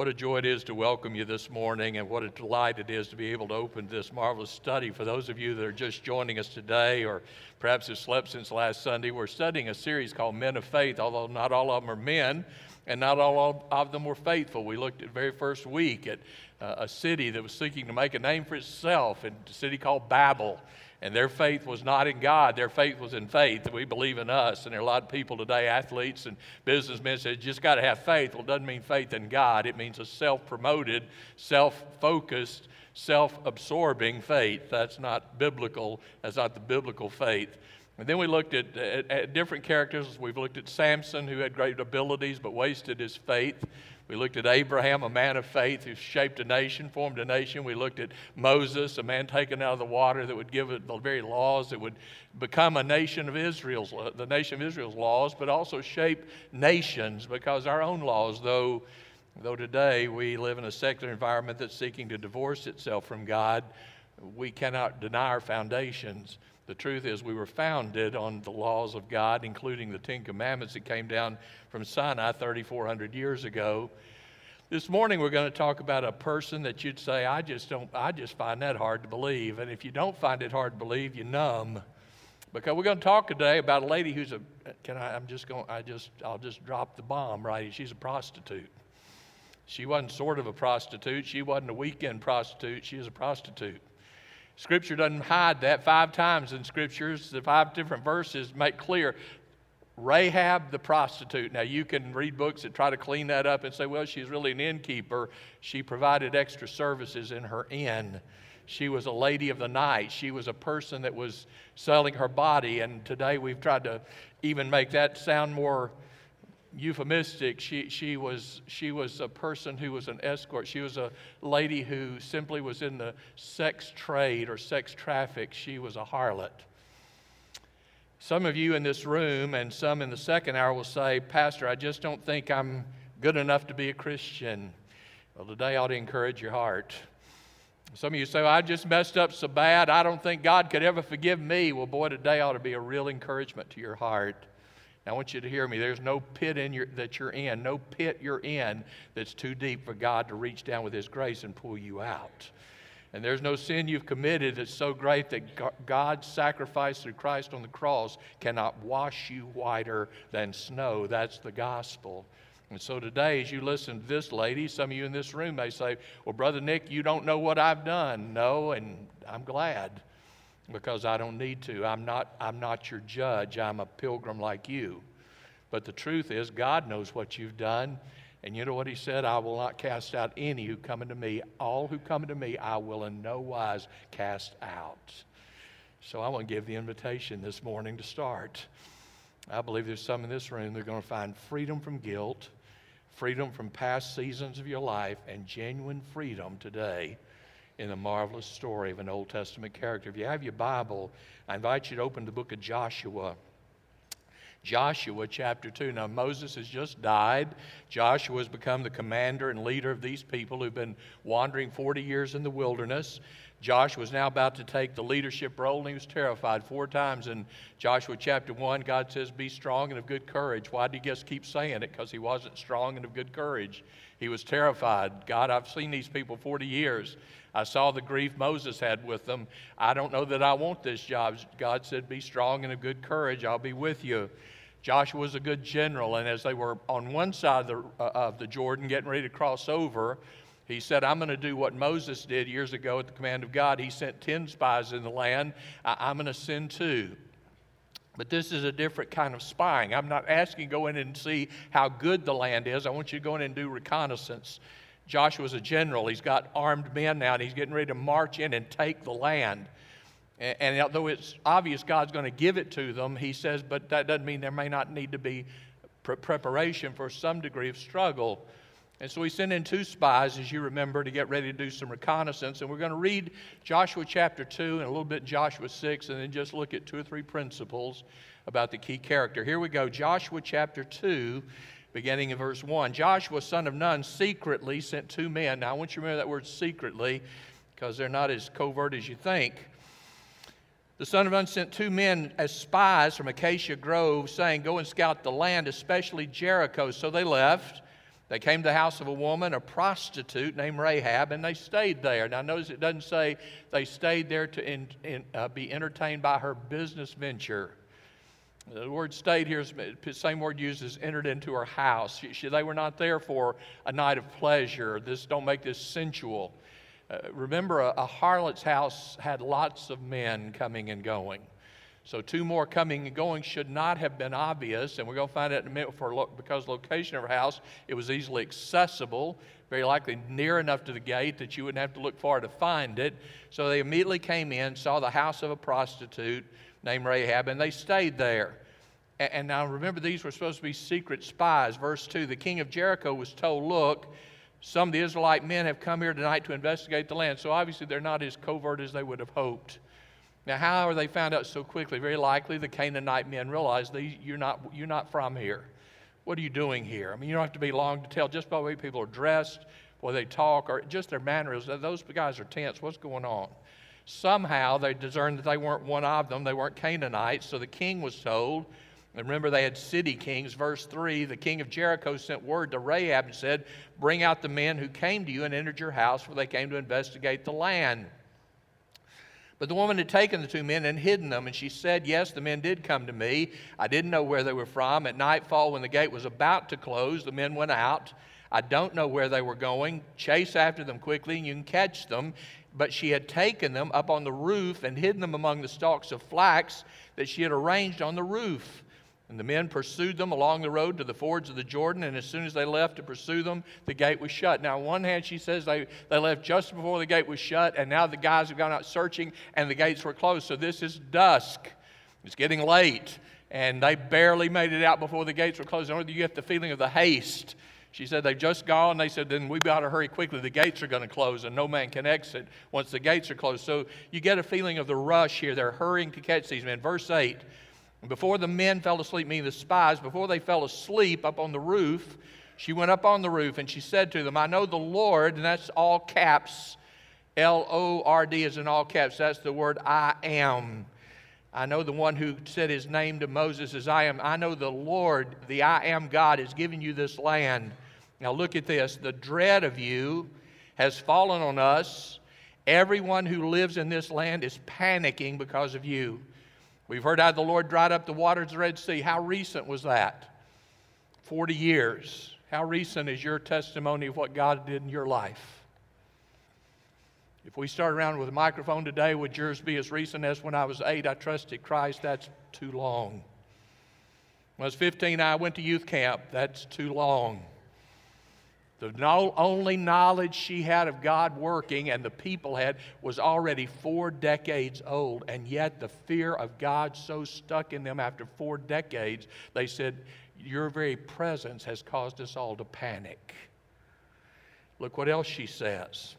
What a joy it is to welcome you this morning, and what a delight it is to be able to open this marvelous study. For those of you that are just joining us today, or perhaps have slept since last Sunday, we're studying a series called Men of Faith, although not all of them are men, and not all of them were faithful. We looked at the very first week at a city that was seeking to make a name for itself, a city called Babel. And their faith was not in God. Their faith was in faith, that we believe in us. And there are a lot of people today, athletes and businessmen, say, just got to have faith. Well, it doesn't mean faith in God. It means a self-promoted, self-focused, self-absorbing faith. That's not biblical. That's not the biblical faith. And then we looked at different characters. We've looked at Samson, who had great abilities but wasted his faith. We looked at Abraham, a man of faith who shaped a nation, formed a nation. We looked at Moses, a man taken out of the water that would give it the very laws that would become a nation of Israel's, the nation of Israel's laws, but also shape nations, because our own laws, though today we live in a secular environment that's seeking to divorce itself from God, we cannot deny our foundations. The truth is we were founded on the laws of God, including the Ten Commandments that came down from Sinai 3,400 years ago. This morning we're going to talk about a person that you'd say, I just find that hard to believe. And if you don't find it hard to believe, you're numb. Because we're going to talk today about a lady who's I'll just drop the bomb right here. She's a prostitute. She wasn't sort of a prostitute. She wasn't a weekend prostitute. She was a prostitute. Scripture doesn't hide that. 5 times in Scriptures, the 5 different verses make clear Rahab the prostitute. Now, you can read books that try to clean that up and say, well, she's really an innkeeper. She provided extra services in her inn. She was a lady of the night. She was a person that was selling her body. And today we've tried to even make that sound more euphemistic. She was a person who was an escort. She was a lady who simply was in the sex trade or sex traffic. She was a harlot. Some of you in this room and some in the second hour will say, Pastor, I just don't think I'm good enough to be a Christian. Well, today I ought to encourage your heart. Some of you say, well, I just messed up so bad, I don't think God could ever forgive me. Well, boy, today ought to be a real encouragement to your heart. I want you to hear me. There's no pit no pit you're in that's too deep for God to reach down with His grace and pull you out. And there's no sin you've committed that's so great that God's sacrifice through Christ on the cross cannot wash you whiter than snow. That's the gospel. And so today, as you listen to this lady, some of you in this room may say, well, Brother Nick, you don't know what I've done. No, and I'm glad. Because I don't need to. I'm not your judge. I'm a pilgrim like you. But the truth is, God knows what you've done. And you know what He said? I will not cast out any who come unto me. All who come unto me, I will in no wise cast out. So I want to give the invitation this morning to start. I believe there's some in this room that are going to find freedom from guilt, freedom from past seasons of your life, and genuine freedom today in the marvelous story of an Old Testament character. If you have your Bible, I invite you to open the book of Joshua. Joshua chapter 2. Now, Moses has just died. Joshua has become the commander and leader of these people who've been wandering 40 years in the wilderness. Joshua is now about to take the leadership role, and he was terrified 4 times. In Joshua chapter 1, God says, be strong and of good courage. Why do you just keep saying it? Because he wasn't strong and of good courage. He was terrified. God, I've seen these people 40 years. I saw the grief Moses had with them. I don't know that I want this job. God said, be strong and of good courage. I'll be with you. Joshua was a good general, and as they were on one side of the Jordan getting ready to cross over, he said, I'm going to do what Moses did years ago at the command of God. He sent 10 spies in the land. I'm going to send 2. But this is a different kind of spying. I'm not asking you to go in and see how good the land is. I want you to go in and do reconnaissance. Joshua's a general. He's got armed men now, and he's getting ready to march in and take the land. And although it's obvious God's going to give it to them, he says, but that doesn't mean there may not need to be preparation for some degree of struggle. And so he sent in 2 spies, as you remember, to get ready to do some reconnaissance. And we're going to read Joshua chapter 2 and a little bit Joshua 6, and then just look at 2 or 3 principles about the key character. Here we go, Joshua chapter 2, beginning in verse 1. Joshua, son of Nun, secretly sent 2 men. Now, I want you to remember that word secretly, because they're not as covert as you think. The son of Nun sent 2 men as spies from Acacia Grove, saying, go and scout the land, especially Jericho. So they left. They came to the house of a woman, a prostitute named Rahab, and they stayed there. Now notice it doesn't say they stayed there to be entertained by her business venture. The word stayed here is the same word used as entered into her house. They were not there for a night of pleasure. Don't make this sensual. Remember, a harlot's house had lots of men coming and going. So two more coming and going should not have been obvious, and we're going to find out in a minute because location of her house, it was easily accessible, very likely near enough to the gate that you wouldn't have to look far to find it. So they immediately came in, saw the house of a prostitute named Rahab, and they stayed there. And now remember, these were supposed to be secret spies. Verse 2, the king of Jericho was told, look, some of the Israelite men have come here tonight to investigate the land. So obviously they're not as covert as they would have hoped. Now, how are they found out so quickly? Very likely the Canaanite men realized you're not from here. What are you doing here? I mean, you don't have to be long to tell just by the way people are dressed, whether they talk, or just their mannerisms. Those guys are tense. What's going on? Somehow they discerned that they weren't one of them. They weren't Canaanites. So the king was told, and remember they had city kings. Verse 3, the king of Jericho sent word to Rahab and said, bring out the men who came to you and entered your house, for they came to investigate the land. But the woman had taken the two men and hidden them, and she said, yes, the men did come to me. I didn't know where they were from. At nightfall, when the gate was about to close, the men went out. I don't know where they were going. Chase after them quickly, and you can catch them. But she had taken them up on the roof and hidden them among the stalks of flax that she had arranged on the roof. And the men pursued them along the road to the fords of the Jordan, and as soon as they left to pursue them, the gate was shut. Now, on one hand, she says they left just before the gate was shut, and now the guys have gone out searching, and the gates were closed. So this is dusk. It's getting late, and they barely made it out before the gates were closed. In order, you get the feeling of the haste. She said they've just gone. They said, then we've got to hurry quickly. The gates are going to close, and no man can exit once the gates are closed. So you get a feeling of the rush here. They're hurrying to catch these men. Verse 8. Before the men fell asleep, meaning the spies, before they fell asleep up on the roof, she went up on the roof and she said to them, I know the Lord, and that's all caps, L-O-R-D is in all caps, that's the word I am. I know the one who said his name to Moses is I am. I know the Lord, the I am God, has given you this land. Now look at this, the dread of you has fallen on us. Everyone who lives in this land is panicking because of you. We've heard how the Lord dried up the waters of the Red Sea. How recent was that? 40 years. How recent is your testimony of what God did in your life? If we start around with a microphone today, would yours be as recent as when I was 8, I trusted Christ? That's too long. When I was 15, I went to youth camp. That's too long. The only knowledge she had of God working and the people had was already 4 decades old, and yet the fear of God so stuck in them after 4 decades, they said, your very presence has caused us all to panic. Look what else she says.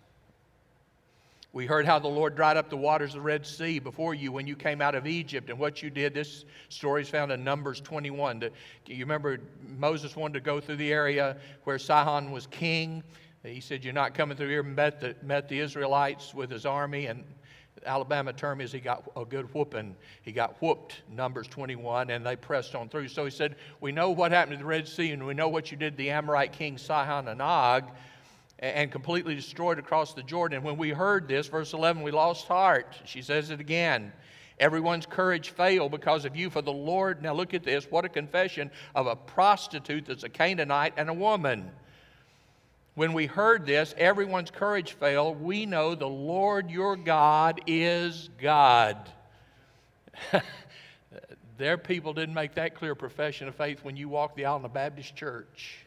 We heard how the Lord dried up the waters of the Red Sea before you when you came out of Egypt and what you did. This story is found in Numbers 21. You remember Moses wanted to go through the area where Sihon was king. He said, you're not coming through here. Met the Israelites with his army, and the Alabama term is he got a good whooping. He got whooped, Numbers 21, and they pressed on through. So he said, we know what happened to the Red Sea, and we know what you did to the Amorite king Sihon and Og, and completely destroyed across the Jordan. And when we heard this, verse 11, we lost heart. She says it again. Everyone's courage failed because of you, for the Lord. Now look at this. What a confession of a prostitute that's a Canaanite and a woman. When we heard this, everyone's courage failed. We know the Lord your God is God. Their people didn't make that clear profession of faith when you walked the aisle in the Baptist Church.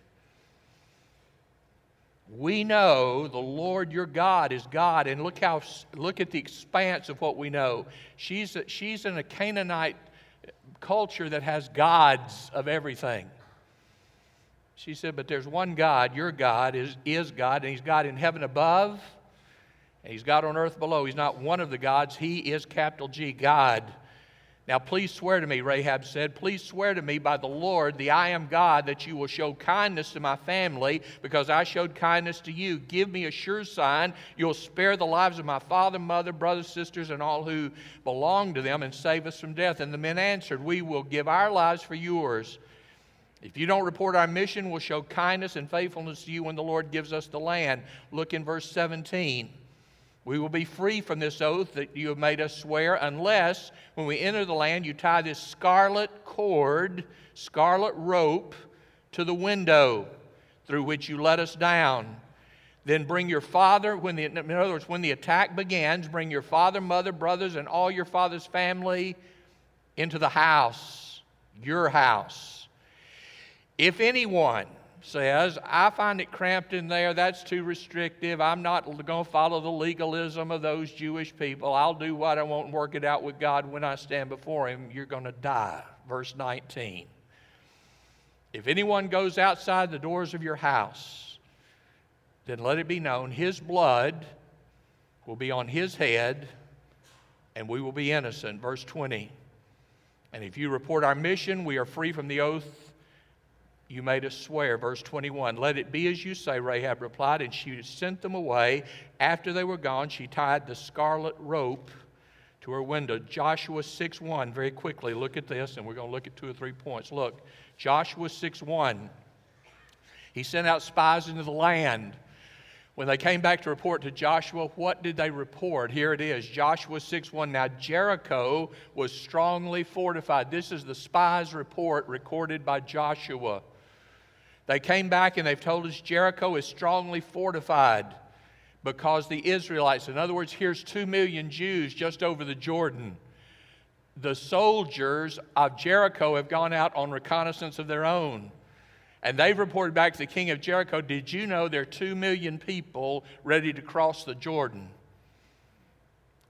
We know the Lord your God is God, and look at the expanse of what we know. She's in a Canaanite culture that has gods of everything. She said, but there's one God. Your God is God, and he's God in heaven above, and he's God on earth below. He's not one of the gods. He is capital G, God. Now please swear to me, Rahab said, please swear to me by the Lord, the I am God, that you will show kindness to my family because I showed kindness to you. Give me a sure sign you'll spare the lives of my father, mother, brothers, sisters, and all who belong to them and save us from death. And the men answered, we will give our lives for yours. If you don't report our mission, we'll show kindness and faithfulness to you when the Lord gives us the land. Look in verse 17. We will be free from this oath that you have made us swear, unless when we enter the land you tie this scarlet cord, scarlet rope, to the window through which you let us down. Then bring your father, in other words, when the attack begins, bring your father, mother, brothers, and all your father's family into the house, your house. If anyone says, I find it cramped in there, that's too restrictive, I'm not going to follow the legalism of those Jewish people, I'll do what I want and work it out with God when I stand before Him, you're going to die. Verse 19. If anyone goes outside the doors of your house, then let it be known his blood will be on his head, and we will be innocent. Verse 20. And if you report our mission, we are free from the oath you made us swear. Verse 21. Let it be as you say, Rahab replied, and she sent them away. After they were gone, she tied the scarlet rope to her window. Joshua 6:1. Very quickly, look at this, and we're going to look at 2 or 3 points. Look, Joshua 6:1. He sent out spies into the land. When they came back to report to Joshua, what did they report? Here it is, Joshua 6:1. Now Jericho was strongly fortified. This is the spies' report recorded by Joshua. They came back and they've told us Jericho is strongly fortified because the Israelites, in other words, here's 2 million Jews just over the Jordan. The soldiers of Jericho have gone out on reconnaissance of their own. And they've reported back to the king of Jericho, did you know there are 2 million people ready to cross the Jordan?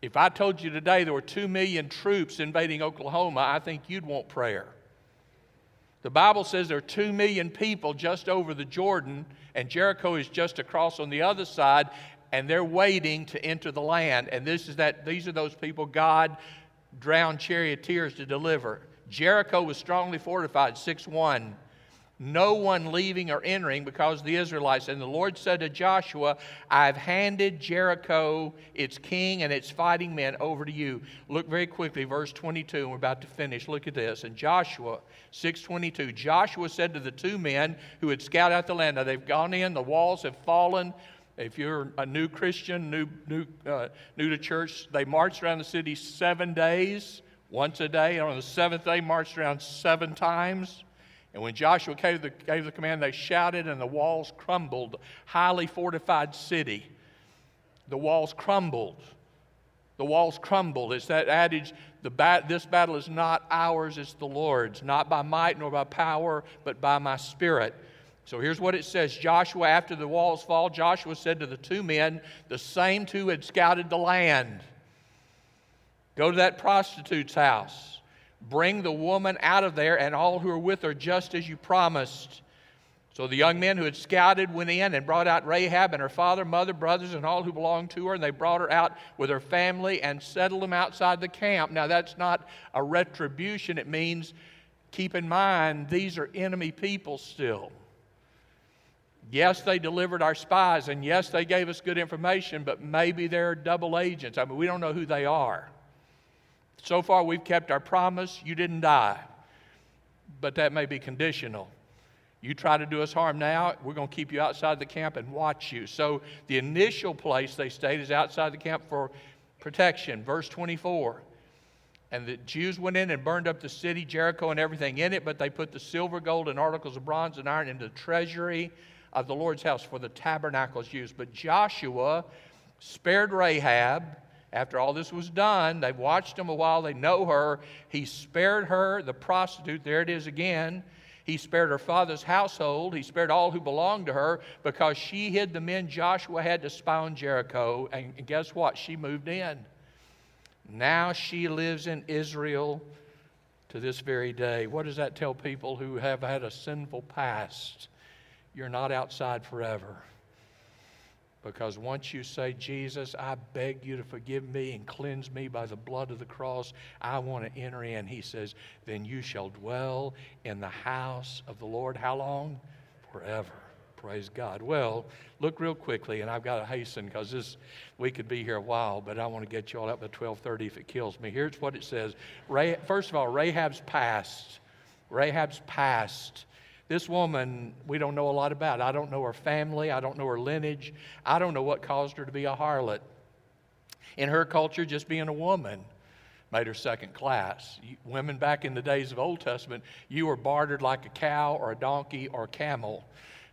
If I told you today there were 2 million troops invading Oklahoma, I think you'd want prayer. The Bible says there are 2 million people just over the Jordan, and Jericho is just across on the other side, and they're waiting to enter the land. And these are those people God drowned charioteers to deliver. Jericho was strongly fortified, 6:1. No one leaving or entering because of the Israelites. And the Lord said to Joshua, I've handed Jericho, its king, and its fighting men over to you. Look very quickly, verse 22, and we're about to finish. Look at this. And Joshua 6:22, Joshua said to the 2 men who had scouted out the land, now they've gone in, the walls have fallen. If you're a new Christian, new to church, they marched around the city 7 days, once a day, and on the 7th day marched around 7 times. And when Joshua gave the command, they shouted, and the walls crumbled. Highly fortified city. The walls crumbled. The walls crumbled. It's that adage, this battle is not ours, it's the Lord's. Not by might nor by power, but by my spirit. So here's what it says. Joshua, after the walls fall, Joshua said to the 2 men, the same 2 had scouted the land, go to that prostitute's house. Bring the woman out of there and all who are with her, just as you promised. So the young men who had scouted went in and brought out Rahab and her father, mother, brothers, and all who belonged to her. And they brought her out with her family and settled them outside the camp. Now that's not a retribution. It means, keep in mind, these are enemy people still. Yes, they delivered our spies, and yes, they gave us good information, but maybe they're double agents. I mean, we don't know who they are. So far, we've kept our promise. You didn't die. But that may be conditional. You try to do us harm now, we're going to keep you outside the camp and watch you. So the initial place they stayed is outside the camp for protection. Verse 24. And the Jews went in and burned up the city, Jericho, and everything in it, but they put the silver, gold, and articles of bronze and iron into the treasury of the Lord's house for the tabernacle's use. But Joshua spared Rahab. After all this was done, they've watched him a while, they know her. He spared her, the prostitute, there it is again. He spared her father's household. He spared all who belonged to her because she hid the men Joshua had to spy on Jericho. And guess what? She moved in. Now she lives in Israel to this very day. What does that tell people who have had a sinful past? You're not outside forever. Because once you say, Jesus, I beg you to forgive me and cleanse me by the blood of the cross, I want to enter in. He says, then you shall dwell in the house of the Lord. How long? Forever. Praise God. Well, look real quickly, and I've got to hasten because we could be here a while, but I want to get you all up by 12:30 if it kills me. Here's what it says. First of all, Rahab's past. Rahab's past. This woman, we don't know a lot about. I don't know her family. I don't know her lineage. I don't know what caused her to be a harlot. In her culture, just being a woman made her second class. Women back in the days of Old Testament, you were bartered like a cow or a donkey or a camel.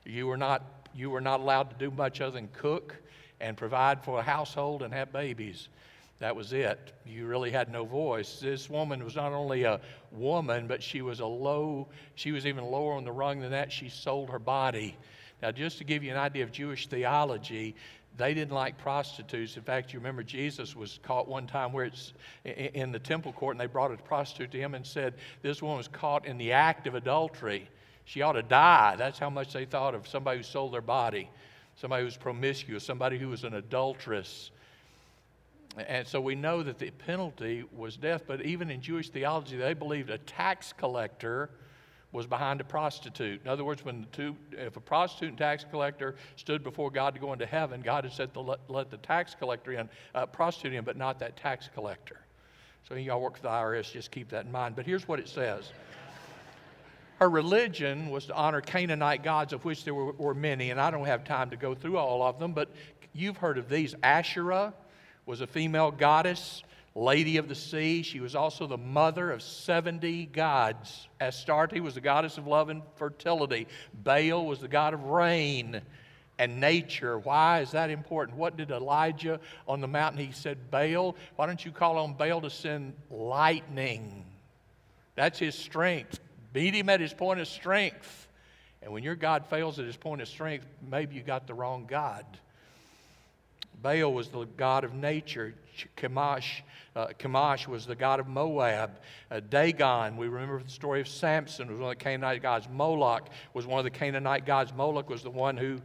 You were not allowed to do much other than cook and provide for a household and have babies. That was it. You really had no voice. This woman was not only a woman, but she was even lower on the rung than that. She sold her body. Now, just to give you an idea of Jewish theology, they didn't like prostitutes. In fact, you remember Jesus was caught one time where it's in the temple court, and they brought a prostitute to him and said, this woman was caught in the act of adultery. She ought to die. That's how much they thought of somebody who sold their body, somebody who was promiscuous, somebody who was an adulteress. And so we know that the penalty was death, but even in Jewish theology, they believed a tax collector was behind a prostitute. In other words, if a prostitute and tax collector stood before God to go into heaven, God had said to let the tax collector in, prostitute in, but not that tax collector. So y'all work for the IRS, just keep that in mind. But here's what it says. Her religion was to honor Canaanite gods, of which there were many, and I don't have time to go through all of them, but you've heard of these. Asherah was a female goddess, lady of the sea. She was also the mother of 70 gods. Astarte was the goddess of love and fertility. Baal was the god of rain and nature. Why is that important? What did Elijah on the mountain? He said, Baal, why don't you call on Baal to send lightning? That's his strength. Beat him at his point of strength. And when your God fails at his point of strength, maybe you got the wrong God. Baal was the god of nature. Chemosh was the god of Moab. Dagon, we remember the story of Samson, was one of the Canaanite gods. Moloch was one of the Canaanite gods. Moloch was the one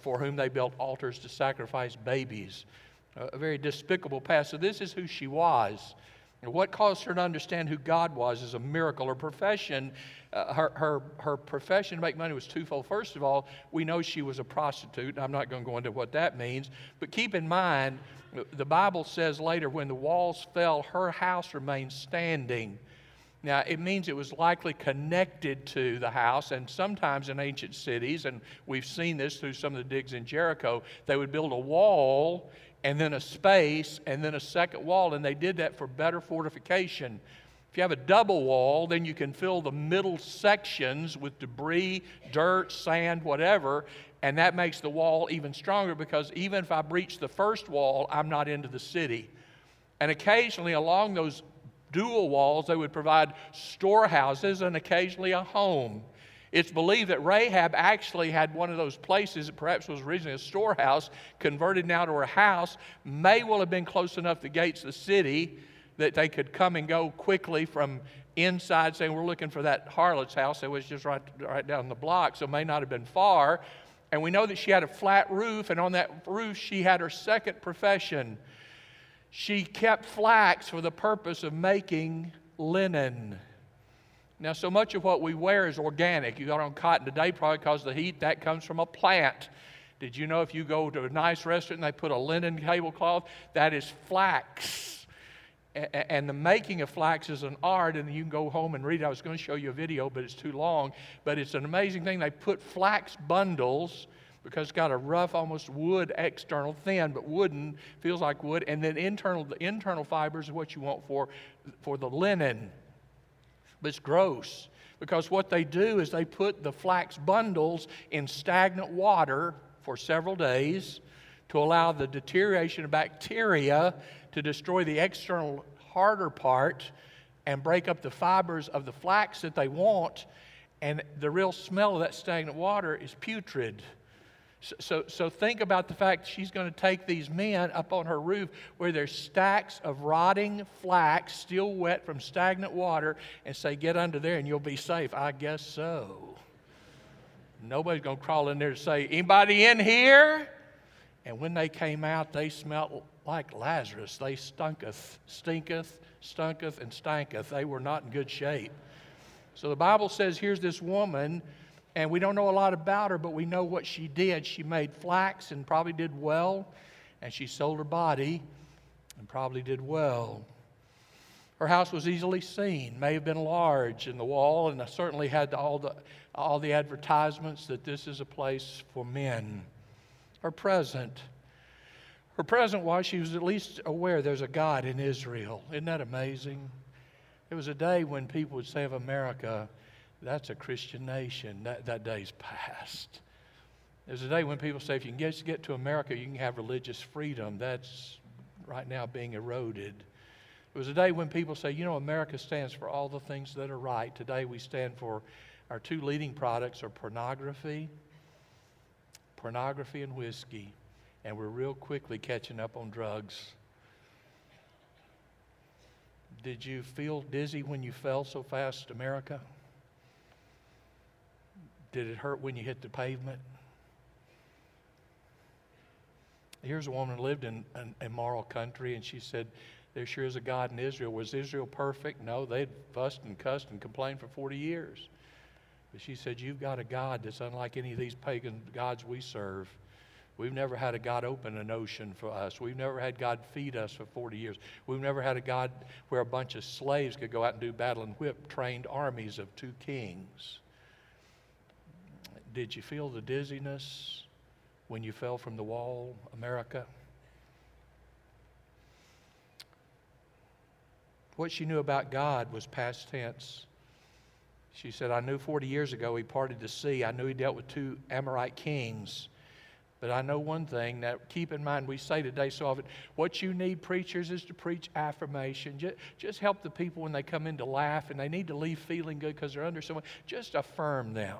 for whom they built altars to sacrifice babies. A very despicable past. So this is who she was. And what caused her to understand who God was is a miracle. Her profession, her profession to make money was twofold. First of all, we know she was a prostitute. I'm not going to go into what that means. But keep in mind, the Bible says later, when the walls fell, her house remained standing. Now, it means it was likely connected to the house, and sometimes in ancient cities, and we've seen this through some of the digs in Jericho, they would build a wall and then a space, and then a second wall, and they did that for better fortification. If you have a double wall, then you can fill the middle sections with debris, dirt, sand, whatever, and that makes the wall even stronger, because even if I breach the first wall, I'm not into the city. And occasionally along those dual walls, they would provide storehouses and occasionally a home. It's believed that Rahab actually had one of those places that perhaps was originally a storehouse, converted now to her house, may well have been close enough to the gates of the city that they could come and go quickly from inside, saying, we're looking for that harlot's house. It was just right down the block, so it may not have been far. And we know that she had a flat roof, and on that roof she had her second profession. She kept flax for the purpose of making linen. Now, so much of what we wear is organic. You got on cotton today probably because of the heat. That comes from a plant. Did you know if you go to a nice restaurant and they put a linen tablecloth, that is flax. And the making of flax is an art, and you can go home and read it. I was going to show you a video, but it's too long. But it's an amazing thing. They put flax bundles, because it's got a rough, almost wood external, thin, but wooden, feels like wood. And then the internal fibers are what you want for the linen. But it's gross, because what they do is they put the flax bundles in stagnant water for several days to allow the deterioration of bacteria to destroy the external harder part and break up the fibers of the flax that they want. And the real smell of that stagnant water is putrid. So think about the fact she's going to take these men up on her roof where there's stacks of rotting flax, still wet from stagnant water, and say, get under there and you'll be safe. I guess so. Nobody's going to crawl in there to say, anybody in here? And when they came out, they smelt like Lazarus. They stinketh, and stanketh. They were not in good shape. So the Bible says, here's this woman, and we don't know a lot about her, but we know what she did. She made flax and probably did well, and she sold her body and probably did well. Her house was easily seen, may have been large in the wall, and certainly had all the advertisements that this is a place for men. Her present was she was at least aware there's a God in Israel. Isn't that amazing? There was a day when people would say of America, that's a Christian nation. That day's past. There's a day when people say, if you can just get to America, you can have religious freedom. That's right now being eroded. There was a day when people say, you know, America stands for all the things that are right. Today we stand for our two leading products are pornography and whiskey. And we're real quickly catching up on drugs. Did you feel dizzy when you fell so fast, America? Did it hurt when you hit the pavement? Here's a woman who lived in an immoral country, and she said, there sure is a God in Israel. Was Israel perfect? No, they'd fussed and cussed and complained for 40 years. But she said, you've got a God that's unlike any of these pagan gods we serve. We've never had a God open an ocean for us. We've never had God feed us for 40 years. We've never had a God where a bunch of slaves could go out and do battle and whip trained armies of two kings. Did you feel the dizziness when you fell from the wall, America? What she knew about God was past tense. She said, I knew 40 years ago he parted the sea. I knew he dealt with two Amorite kings. But I know one thing. Now, keep in mind, we say today so often, what you need, preachers, is to preach affirmation. Just help the people when they come in to laugh, and they need to leave feeling good because they're under someone. Just affirm them.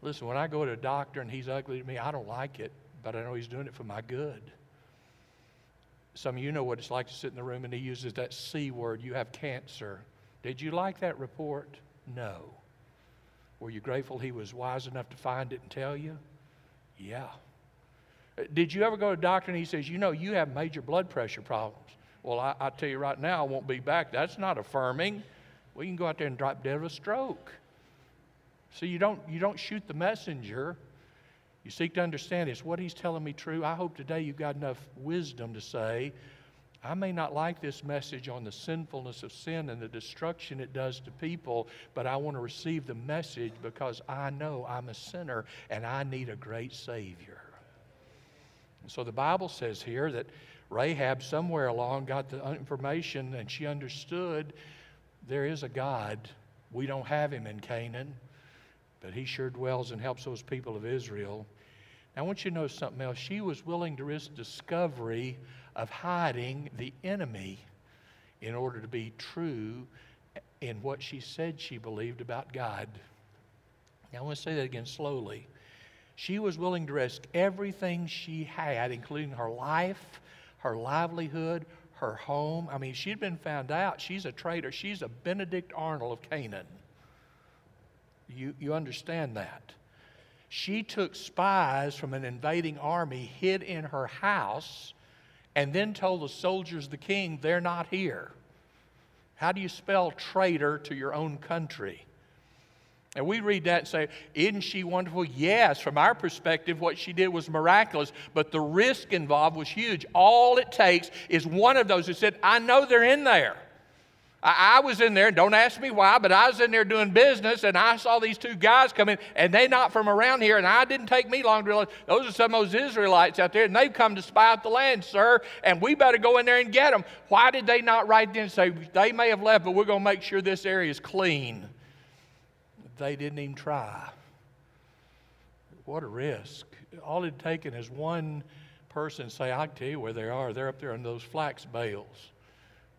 Listen, when I go to a doctor and he's ugly to me, I don't like it, but I know he's doing it for my good. Some of you know what it's like to sit in the room and he uses that C word, you have cancer. Did you like that report? No. Were you grateful he was wise enough to find it and tell you? Yeah. Did you ever go to a doctor and he says, you know, you have major blood pressure problems? Well, I tell you right now, I won't be back. That's not affirming. Well, you can go out there and drop dead of a stroke. So you don't shoot the messenger. You seek to understand, is what he's telling me true? I hope today you've got enough wisdom to say, I may not like this message on the sinfulness of sin and the destruction it does to people, but I want to receive the message because I know I'm a sinner and I need a great Savior. And so the Bible says here that Rahab somewhere along got the information and she understood there is a God. We don't have him in Canaan, but he sure dwells and helps those people of Israel. Now, I want you to know something else. She was willing to risk discovery of hiding the enemy in order to be true in what she said she believed about God. Now, I want to say that again slowly. She was willing to risk everything she had, including her life, her livelihood, her home. I mean, she'd been found out. She's a traitor. She's a Benedict Arnold of Canaan. You understand that. She took spies from an invading army, hid in her house, and then told the soldiers of the king, they're not here. How do you spell traitor to your own country? And we read that and say, isn't she wonderful? Yes, from our perspective, what she did was miraculous, but the risk involved was huge. All it takes is one of those who said, I know they're in there. I was in there, don't ask me why, but I was in there doing business and I saw these two guys come in and they're not from around here and it didn't take me long to realize those are some of those Israelites out there and they've come to spy out the land, sir, and we better go in there and get them. Why did they not right then say, they may have left, but we're going to make sure this area is clean? They didn't even try. What a risk. All it had taken is one person say, I'll tell you where they are. They're up there in those flax bales.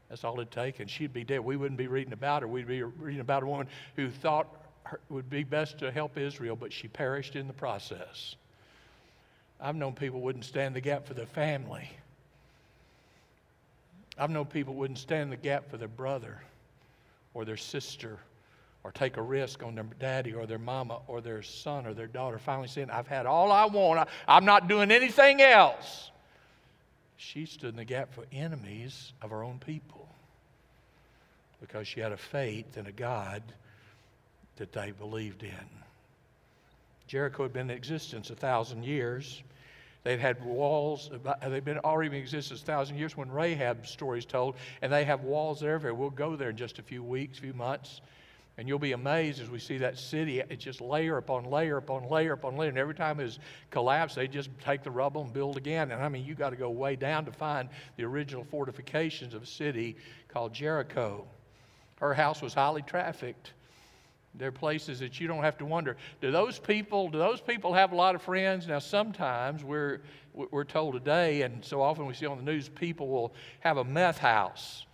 That's all it'd take, and she'd be dead. We wouldn't be reading about her. We'd be reading about a woman who thought it would be best to help Israel, but she perished in the process. I've known people wouldn't stand the gap for their family. I've known people wouldn't stand the gap for their brother or their sister or take a risk on their daddy or their mama or their son or their daughter, finally saying, I've had all I want. I'm not doing anything else. She stood in the gap for enemies of her own people because she had a faith in a God that they believed in. Jericho had been in existence 1,000 years. They've had walls. They've been already in existence 1,000 years when Rahab's story is told, and they have walls everywhere. We'll go there in just a few weeks, few months, and you'll be amazed as we see that city. It's just layer upon layer upon layer upon layer, and every time it's collapsed, they just take the rubble and build again. And I mean, you got to go way down to find the original fortifications of a city called Jericho. Her house was highly trafficked. There are places that you don't have to wonder, do those people have a lot of friends? Now, sometimes we're told today, and so often we see on the news, people will have a meth house,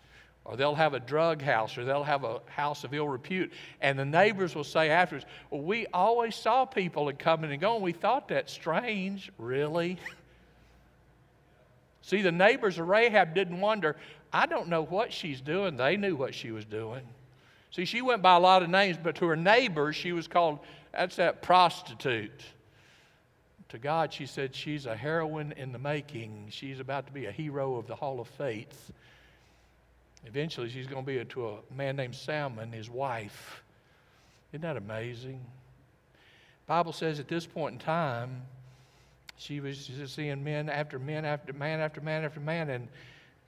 or they'll have a drug house, or they'll have a house of ill repute. And the neighbors will say afterwards, well, we always saw people coming and going. We thought that strange, really? See, the neighbors of Rahab didn't wonder, I don't know what she's doing. They knew what she was doing. See, she went by a lot of names, but to her neighbors, she was called, that's that prostitute. To God, she said, she's a heroine in the making. She's about to be a hero of the Hall of Faith. Eventually, she's going to be to a man named Salmon, his wife. Isn't that amazing? The Bible says at this point in time, she was just seeing man after man, and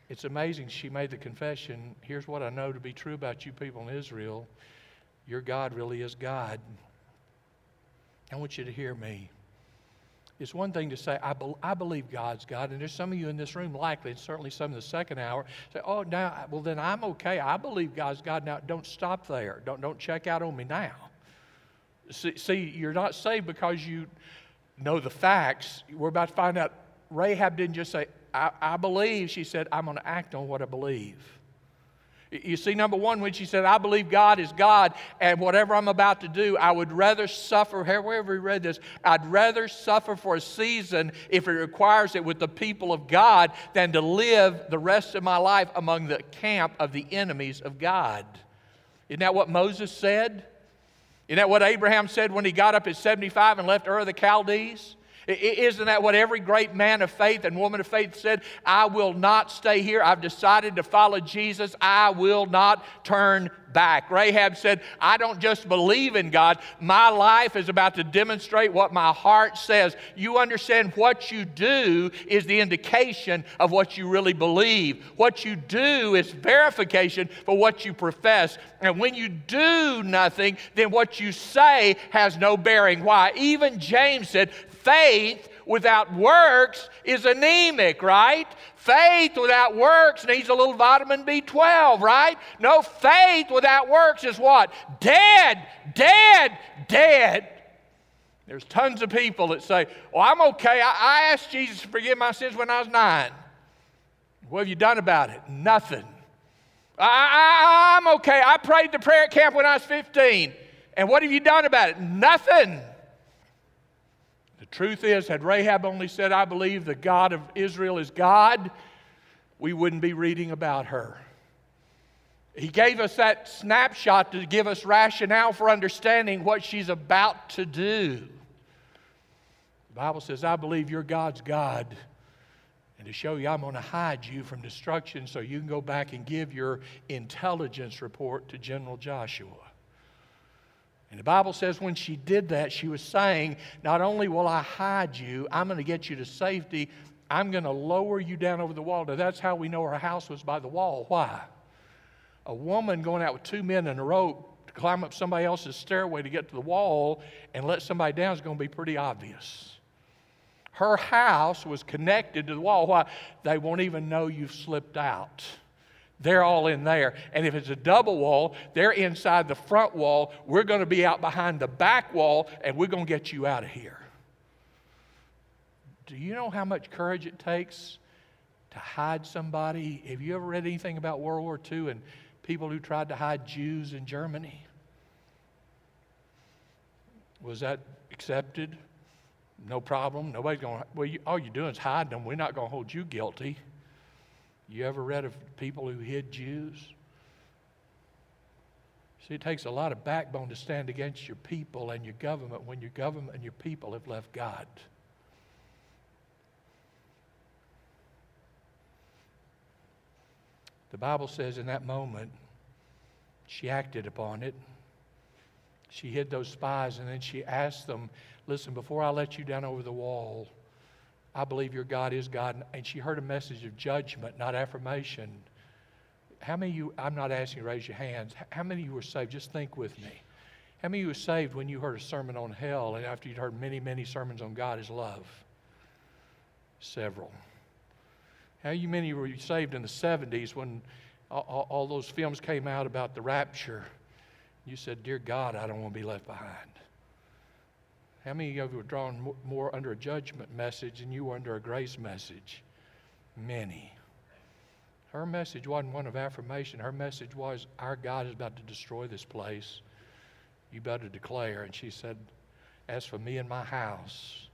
it's amazing she made the confession, here's what I know to be true about you people in Israel. Your God really is God. I want you to hear me. It's one thing to say, I believe God's God, and there's some of you in this room likely, and certainly some in the second hour, say, oh, now, well, then I'm okay. I believe God's God. Now, don't stop there. Don't check out on me now. See, you're not saved because you know the facts. We're about to find out Rahab didn't just say, I believe. She said, I'm going to act on what I believe. You see, number one, when she said, I believe God is God, and whatever I'm about to do, I would rather suffer, wherever we read this, I'd rather suffer for a season, if it requires it, with the people of God, than to live the rest of my life among the camp of the enemies of God. Isn't that what Moses said? Isn't that what Abraham said when he got up at 75 and left Ur of the Chaldees? Isn't that what every great man of faith and woman of faith said? I will not stay here. I've decided to follow Jesus. I will not turn back. Rahab said, I don't just believe in God. My life is about to demonstrate what my heart says. You understand what you do is the indication of what you really believe. What you do is verification for what you profess. And when you do nothing, then what you say has no bearing. Why? Even James said, faith without works is anemic, right? Faith without works needs a little vitamin B12, right? No, faith without works is what? Dead. There's tons of people that say, oh, I'm okay. I asked Jesus to forgive my sins when I was 9. What have you done about it? Nothing. I'm okay. I prayed the prayer at camp when I was 15. And what have you done about it? Nothing. The truth is, had Rahab only said, I believe the God of Israel is God, we wouldn't be reading about her. He gave us that snapshot to give us rationale for understanding what she's about to do. The Bible says, I believe your God's God. And to show you, I'm going to hide you from destruction so you can go back and give your intelligence report to General Joshua. And the Bible says when she did that, she was saying, not only will I hide you, I'm going to get you to safety. I'm going to lower you down over the wall. Now, that's how we know her house was by the wall. Why? A woman going out with 2 men in a rope to climb up somebody else's stairway to get to the wall and let somebody down is going to be pretty obvious. Her house was connected to the wall. Why? They won't even know you've slipped out. They're all in there. And if it's a double wall, they're inside the front wall. We're going to be out behind the back wall, and we're going to get you out of here. Do you know how much courage it takes to hide somebody? Have you ever read anything about World War II and people who tried to hide Jews in Germany? Was that accepted? No problem. Nobody's going to, well, all you're doing is hiding them. We're not going to hold you guilty. You ever read of people who hid Jews? See, it takes a lot of backbone to stand against your people and your government when your government and your people have left God. The Bible says in that moment, she acted upon it. She hid those spies, and then she asked them, listen, before I let you down over the wall, I believe your God is God. And she heard a message of judgment, not affirmation. How many of you, I'm not asking you to raise your hands, how many of you were saved? Just think with me. How many of you were saved when you heard a sermon on hell and after you'd heard many, many sermons on God is love? Several. How many were you saved in the 70s when all those films came out about the rapture? You said, dear God, I don't want to be left behind. How many of you were drawn more under a judgment message than you were under a grace message? Many. Her message wasn't one of affirmation. Her message was, our God is about to destroy this place. You better declare. And she said, as for me and my house,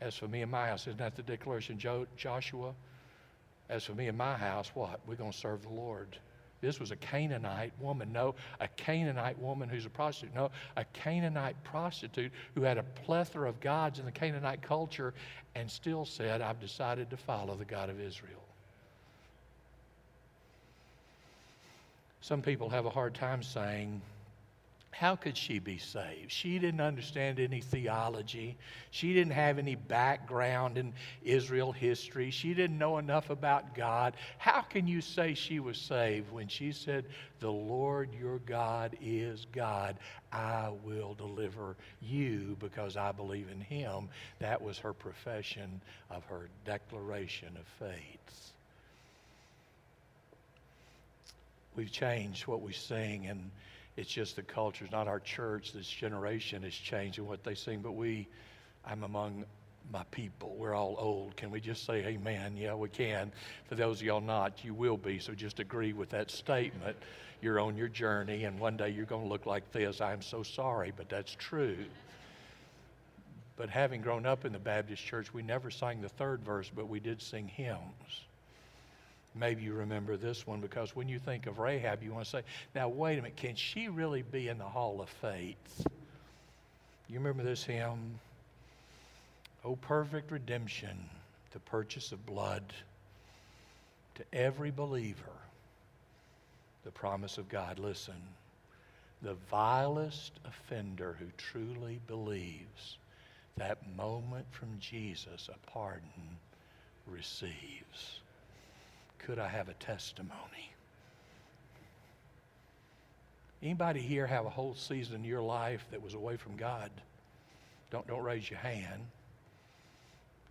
as for me and my house, isn't that the declaration, Joshua? As for me and my house, what? We're going to serve the Lord. This was a Canaanite woman. No, a Canaanite woman who's a prostitute. No, a Canaanite prostitute who had a plethora of gods in the Canaanite culture and still said, I've decided to follow the God of Israel. Some people have a hard time saying, how could she be saved? She didn't understand any theology. She didn't have any background in Israel history. She didn't know enough about God. How can you say she was saved when she said, the Lord your God is God. I will deliver you because I believe in him. That was her profession of her declaration of faith. We've changed what we sing, and it's just the culture. It's not our church. This generation is changing what they sing, but I'm among my people. We're all old. Can we just say amen? Yeah, we can. For those of y'all not, you will be, so just agree with that statement. You're on your journey, and one day you're going to look like this. I'm so sorry, but that's true. But having grown up in the Baptist church, we never sang the third verse, but we did sing hymns. Maybe you remember this one, because when you think of Rahab, you want to say, now wait a minute, can she really be in the hall of faith? You remember this hymn? Oh, perfect redemption, the purchase of blood, to every believer, the promise of God. Listen, the vilest offender who truly believes, that moment from Jesus a pardon receives. Could I have a testimony? Anybody here have a whole season in your life that was away from God? Don't raise your hand.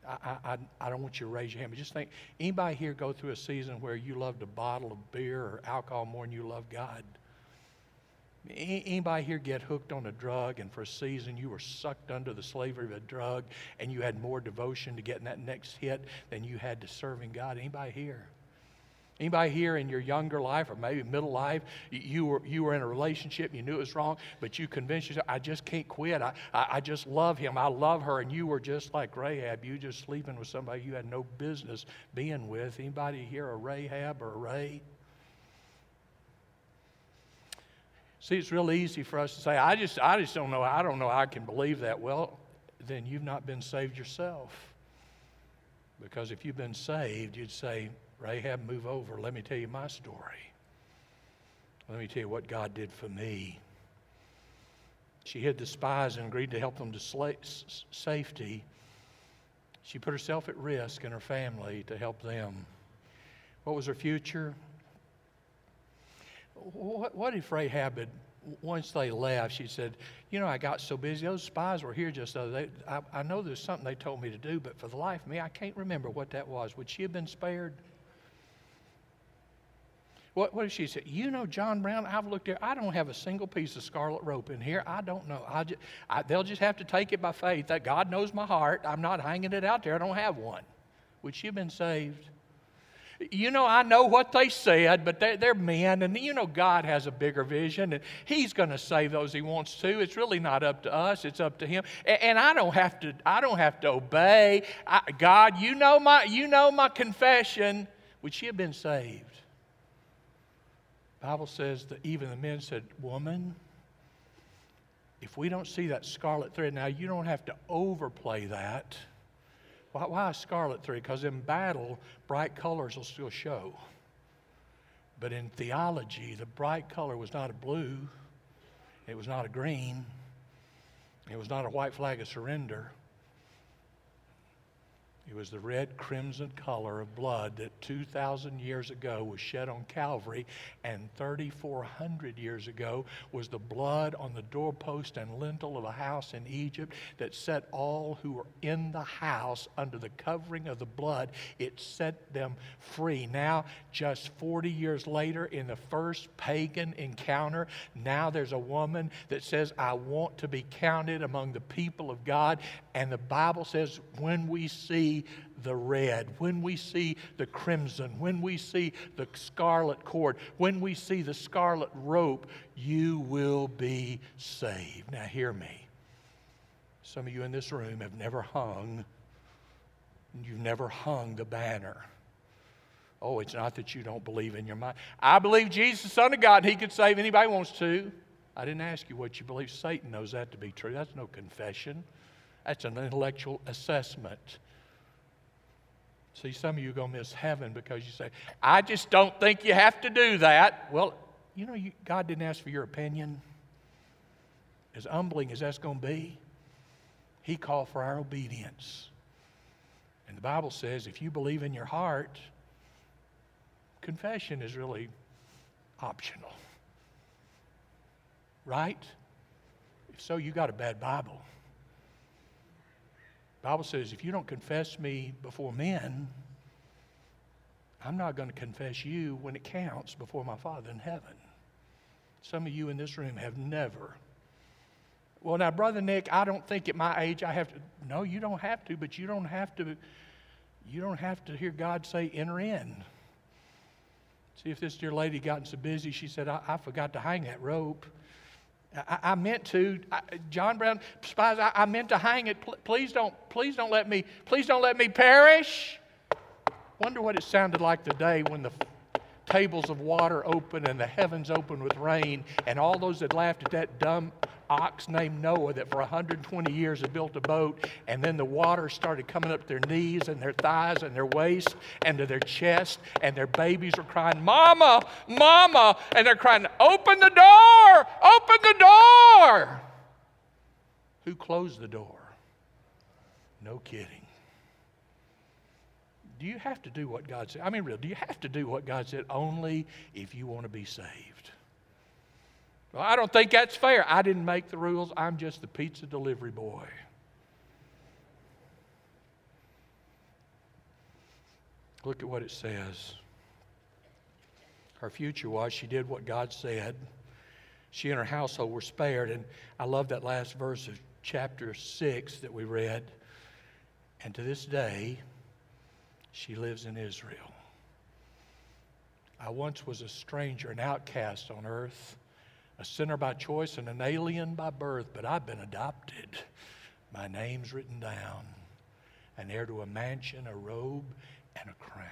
I don't want you to raise your hand, but just think, anybody here go through a season where you loved a bottle of beer or alcohol more than you love God? Anybody here get hooked on a drug, and for a season you were sucked under the slavery of a drug, and you had more devotion to getting that next hit than you had to serving God? Anybody here? Anybody here in your younger life or maybe middle life, you were in a relationship, you knew it was wrong, but you convinced yourself, I just can't quit. I just love him. I love her. And you were just like Rahab. You just sleeping with somebody you had no business being with. Anybody here a Rahab or a Ray? See, it's real easy for us to say, I just don't know. I don't know I can believe that. Well, then you've not been saved yourself. Because if you've been saved, you'd say, Rahab, move over. Let me tell you my story. Let me tell you what God did for me. She hid the spies and agreed to help them to safety. She put herself at risk and her family to help them. What was her future? What if Rahab had, once they left, she said, you know, I got so busy. Those spies were here just the other day. I know there's something they told me to do, but for the life of me, I can't remember what that was. Would she have been spared? What if she said, you know, John Brown, I've looked there. I don't have a single piece of scarlet rope in here. I don't know. They'll just have to take it by faith. That God knows my heart. I'm not hanging it out there. I don't have one. Would she have been saved? You know, I know what they said, but they're men, and you know God has a bigger vision, and he's going to save those he wants to. It's really not up to us. It's up to him. And I don't have to obey. God, you know my confession. Would she have been saved? The Bible says that even the men said, woman, if we don't see that scarlet thread, now you don't have to overplay that. Why a scarlet thread? Because in battle, bright colors will still show. But in theology, the bright color was not a blue. It was not a green. It was not a white flag of surrender. It was the red crimson color of blood that 2,000 years ago was shed on Calvary, and 3,400 years ago was the blood on the doorpost and lintel of a house in Egypt that set all who were in the house under the covering of the blood. It set them free. Now, just 40 years later, in the first pagan encounter, now there's a woman that says, I want to be counted among the people of God. And the Bible says, when we see the red, when we see the crimson, when we see the scarlet cord, when we see the scarlet rope, you will be saved. Now hear me. Some of you in this room have never hung. You've never hung the banner. Oh, it's not that you don't believe in your mind. I believe Jesus, the Son of God, and He could save anybody who wants to. I didn't ask you what you believe. Satan knows that to be true. That's no confession. That's an intellectual assessment. See, some of you are going to miss heaven because you say, I just don't think you have to do that. Well, you know, God didn't ask for your opinion. As humbling as that's going to be, He called for our obedience. And the Bible says if you believe in your heart, confession is really optional. Right? If so, you got a bad Bible. The Bible says, if you don't confess me before men, I'm not going to confess you when it counts before my Father in heaven. Some of you in this room have never. Well, now, Brother Nick, I don't think at my age I have to. No, you don't have to, but you don't have to hear God say, enter in. See, if this dear lady gotten so busy, she said, I forgot to hang that rope. I meant to, John Brown, spies, I meant to hang it. Please don't let me perish. Wonder what it sounded like the day when the tables of water opened and the heavens opened with rain, and all those that laughed at that dumb ox named Noah that for 120 years had built a boat, and then the water started coming up their knees and their thighs and their waist and to their chest, and their babies were crying, Mama, Mama, and they're crying, open the door, open the door. Who closed the door? No kidding. Do you have to do what God said? I mean, really, do you have to do what God said only if you want to be saved? Well, I don't think that's fair. I didn't make the rules. I'm just the pizza delivery boy. Look at what it says. Her future was she did what God said. She and her household were spared. And I love that last verse of chapter 6 that we read. And to this day, she lives in Israel. I once was a stranger, an outcast on earth, a sinner by choice and an alien by birth, but I've been adopted. My name's written down, an heir to a mansion, a robe, and a crown.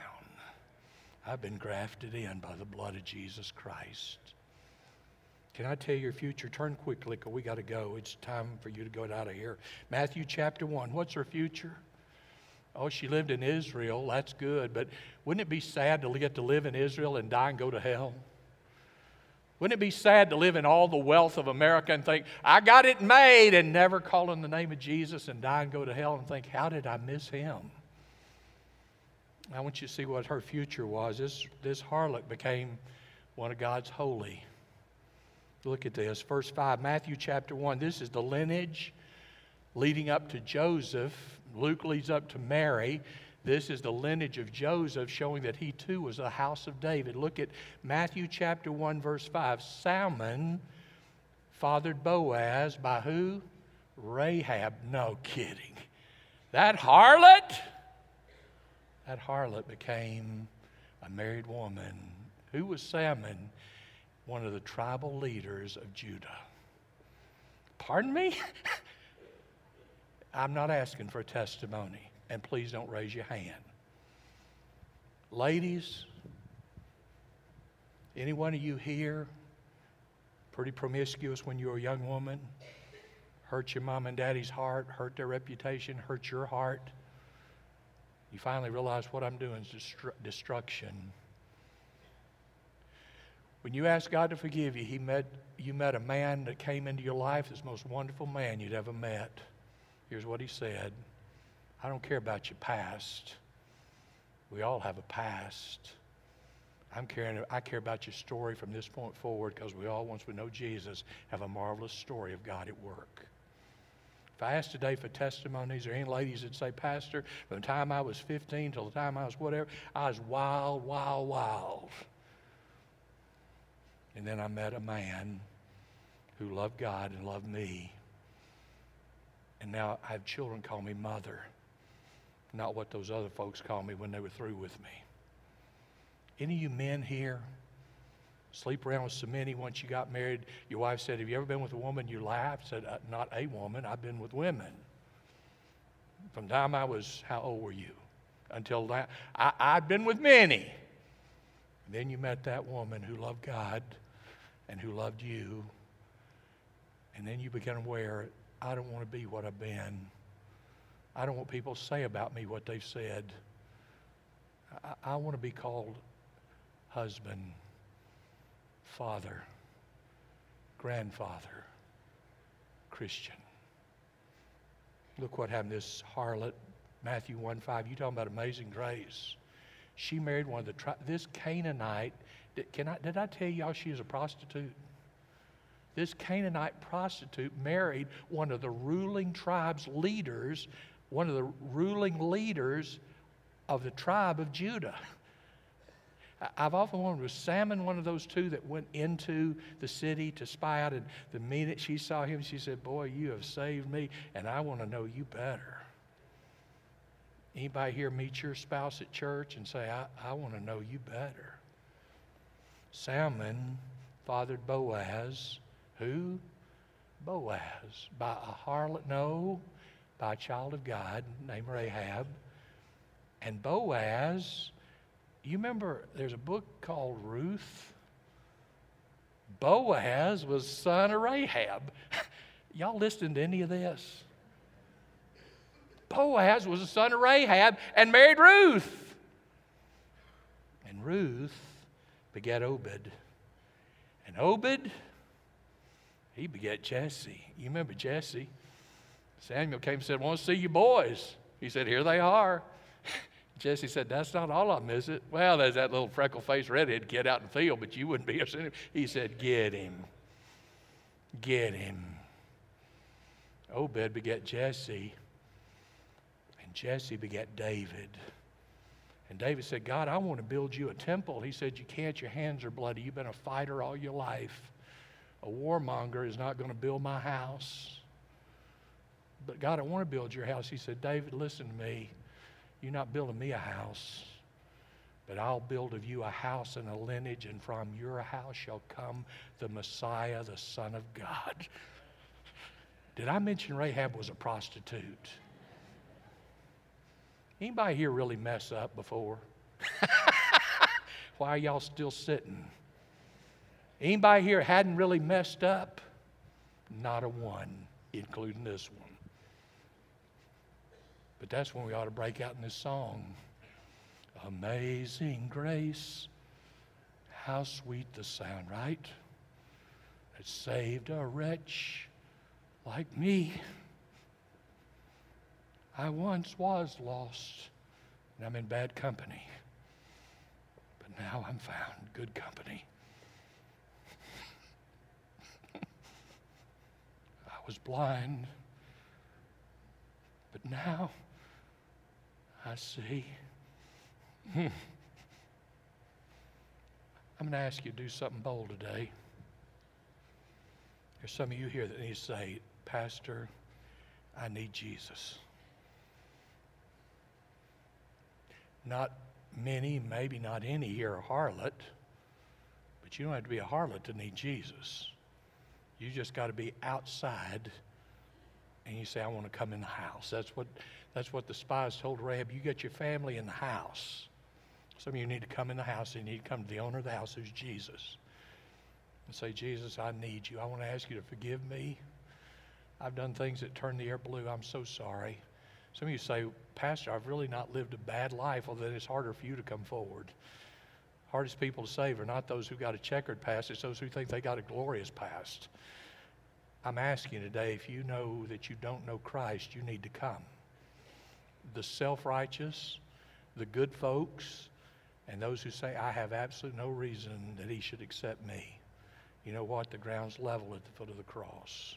I've been grafted in by the blood of Jesus Christ. Can I tell your future? Turn quickly, because we got to go. It's time for you to get out of here. Matthew chapter 1. What's her future? Oh, she lived in Israel. That's good. But wouldn't it be sad to get to live in Israel and die and go to hell? Wouldn't it be sad to live in all the wealth of America and think, I got it made, and never call on the name of Jesus and die and go to hell and think, how did I miss Him? I want you to see what her future was. This harlot became one of God's holy. Look at this, verse 5, Matthew chapter 1. This is the lineage leading up to Joseph. Luke leads up to Mary. This is the lineage of Joseph, showing that he too was a house of David. Look at Matthew chapter 1, verse 5. Salmon fathered Boaz by who? Rahab. No kidding. That harlot became a married woman. Who was Salmon? One of the tribal leaders of Judah. Pardon me? I'm not asking for a testimony. And please don't raise your hand. Ladies, any one of you here, pretty promiscuous when you were a young woman, hurt your mom and daddy's heart, hurt their reputation, hurt your heart. You finally realize what I'm doing is destruction. When you asked God to forgive you, you met a man that came into your life, this most wonderful man you'd ever met. Here's what he said. I don't care about your past. We all have a past. I care about your story from this point forward, because we all, once we know Jesus, have a marvelous story of God at work. If I asked today for testimonies, or any ladies that say, Pastor, from the time I was 15 till the time I was whatever, I was wild, wild, wild. And then I met a man who loved God and loved me. And now I have children call me mother, not what those other folks called me when they were through with me. Any of you men here sleep around with so many? Once you got married, your wife said, have you ever been with a woman you laughed? I said, not a woman, I've been with women. From the time I was, how old were you? Until now, I've been with many. And then you met that woman who loved God and who loved you. And then you became aware, I don't want to be what I've been. I don't want people to say about me what they've said. I want to be called husband, father, grandfather, Christian. Look what happened to this harlot, Matthew 1:5. You talking about amazing grace. She married one of the this Canaanite. Did I tell y'all she was a prostitute? This Canaanite prostitute married one of the ruling tribe's leaders, one of the ruling leaders of the tribe of Judah. I've often wondered, was Salmon one of those two that went into the city to spy out, and the minute she saw him, she said, boy, you have saved me, and I want to know you better. Anybody here meet your spouse at church and say, I want to know you better? Salmon fathered Boaz. Who? Boaz. By a harlot? No. By a child of God named Rahab. And Boaz, you remember there's a book called Ruth? Boaz was son of Rahab. Y'all listening to any of this? Boaz was the son of Rahab and married Ruth. And Ruth begat Obed. And Obed, he begat Jesse. You remember Jesse? Samuel came and said, I want to see your boys. He said, here they are. Jesse said, that's not all of them, is it? Well, there's that little freckle-faced redhead kid out in the field, but you wouldn't be interested in him. He said, get him. Get him. Obed begat Jesse. And Jesse begat David. And David said, God, I want to build you a temple. He said, you can't. Your hands are bloody. You've been a fighter all your life. A warmonger is not going to build my house. But God, I want to build your house. He said, David, listen to me. You're not building me a house, but I'll build of you a house and a lineage, and from your house shall come the Messiah, the Son of God. Did I mention Rahab was a prostitute? Anybody here really mess up before? Why are y'all still sitting? Anybody here hadn't really messed up? Not a one, including this one. But that's when we ought to break out in this song. Amazing grace, how sweet the sound, right? That saved a wretch like me. I once was lost, and I'm in bad company. But now I'm found, good company. I was blind, but now I see. I'm going to ask you to do something bold today. There's some of you here that need to say, Pastor, I need Jesus. Not many, maybe not any here are harlot, but you don't have to be a harlot to need Jesus. You just got to be outside, and you say, I want to come in the house. That's what the spies told Rahab. You get your family in the house. Some of you need to come in the house, and you need to come to the owner of the house, who's Jesus, and say, Jesus, I need you. I want to ask you to forgive me. I've done things that turn the air blue. I'm so sorry. Some of you say, Pastor, I've really not lived a bad life, although it's harder for you to come forward. Hardest people to save are not those who got a checkered past. It's those who think they got a glorious past. I'm asking today, if you know that you don't know Christ, you need to come. the self-righteous, the good folks, and those who say, I have absolutely no reason that he should accept me. You know what? The ground's level at the foot of the cross.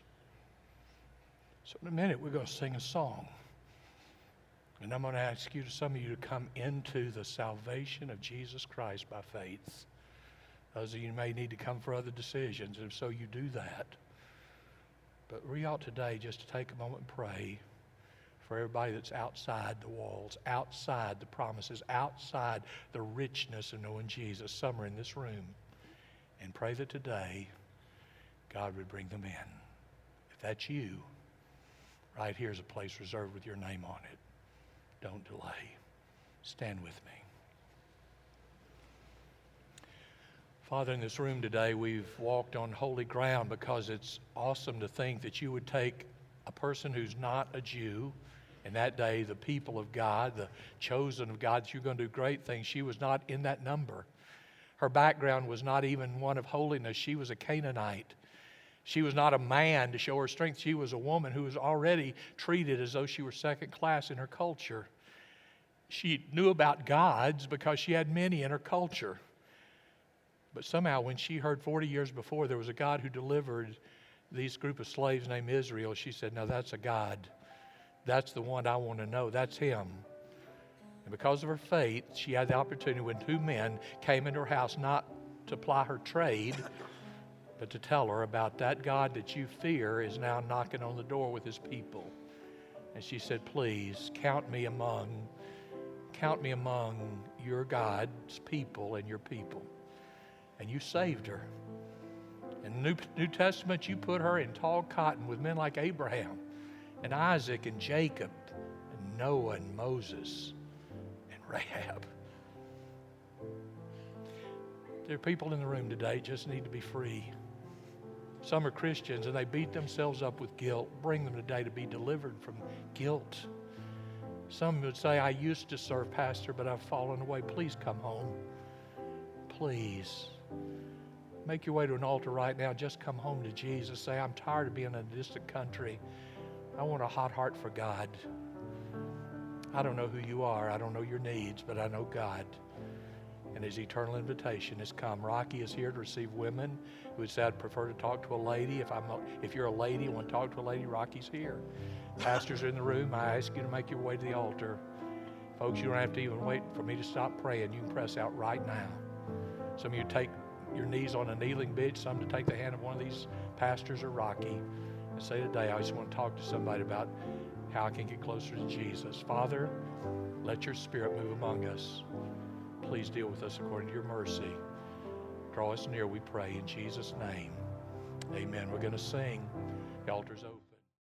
So in a minute, we're going to sing a song. And I'm going to ask you, some of you, to come into the salvation of Jesus Christ by faith. Others of you may need to come for other decisions, and so you do that. But we ought today just to take a moment and pray for everybody that's outside the walls, outside the promises, outside the richness of knowing Jesus. Some are in this room. And pray that today God would bring them in. If that's you, right here is a place reserved with your name on it. Don't delay. Stand with me. Father, in this room today, we've walked on holy ground because it's awesome to think that you would take a person who's not a Jew, and that day, the people of God, the chosen of God, that you're going to do great things. She was not in that number. Her background was not even one of holiness. She was a Canaanite. She was not a man to show her strength. She was a woman who was already treated as though she were second class in her culture. She knew about gods because she had many in her culture. But somehow when she heard 40 years before there was a God who delivered these group of slaves named Israel, she said, no, that's a God. That's the one I want to know. That's him. And because of her faith, she had the opportunity when two men came into her house not to ply her trade, but to tell her about that God that you fear is now knocking on the door with his people. And she said, please count me among your God's people and your people. And you saved her. In the New Testament, you put her in tall cotton with men like Abraham and Isaac and Jacob and Noah and Moses and Rahab. There are people in the room today just need to be free. Some are Christians and they beat themselves up with guilt. Bring them today to be delivered from guilt. Some would say, I used to serve pastor, but I've fallen away. Please come home. Please. Make your way to an altar right now. Just come home to Jesus. Say, I'm tired of being in a distant country. I want a hot heart for God. I don't know who you are. I don't know your needs, but I know God. And his eternal invitation has come. Rocky is here to receive women who would say, I'd prefer to talk to a lady. If you're a lady and want to talk to a lady, Rocky's here. Pastors are in the room. I ask you to make your way to the altar. Folks, you don't have to even wait for me to stop praying. You can press out right now. Some of you take your knees on a kneeling bench, some to take the hand of one of these pastors or Rocky and say, today I just want to talk to somebody about how I can get closer to Jesus. Father, let your spirit move among us. Please deal with us according to your mercy. Draw us near, we pray, in Jesus' name. Amen. We're going to sing. The altar's open.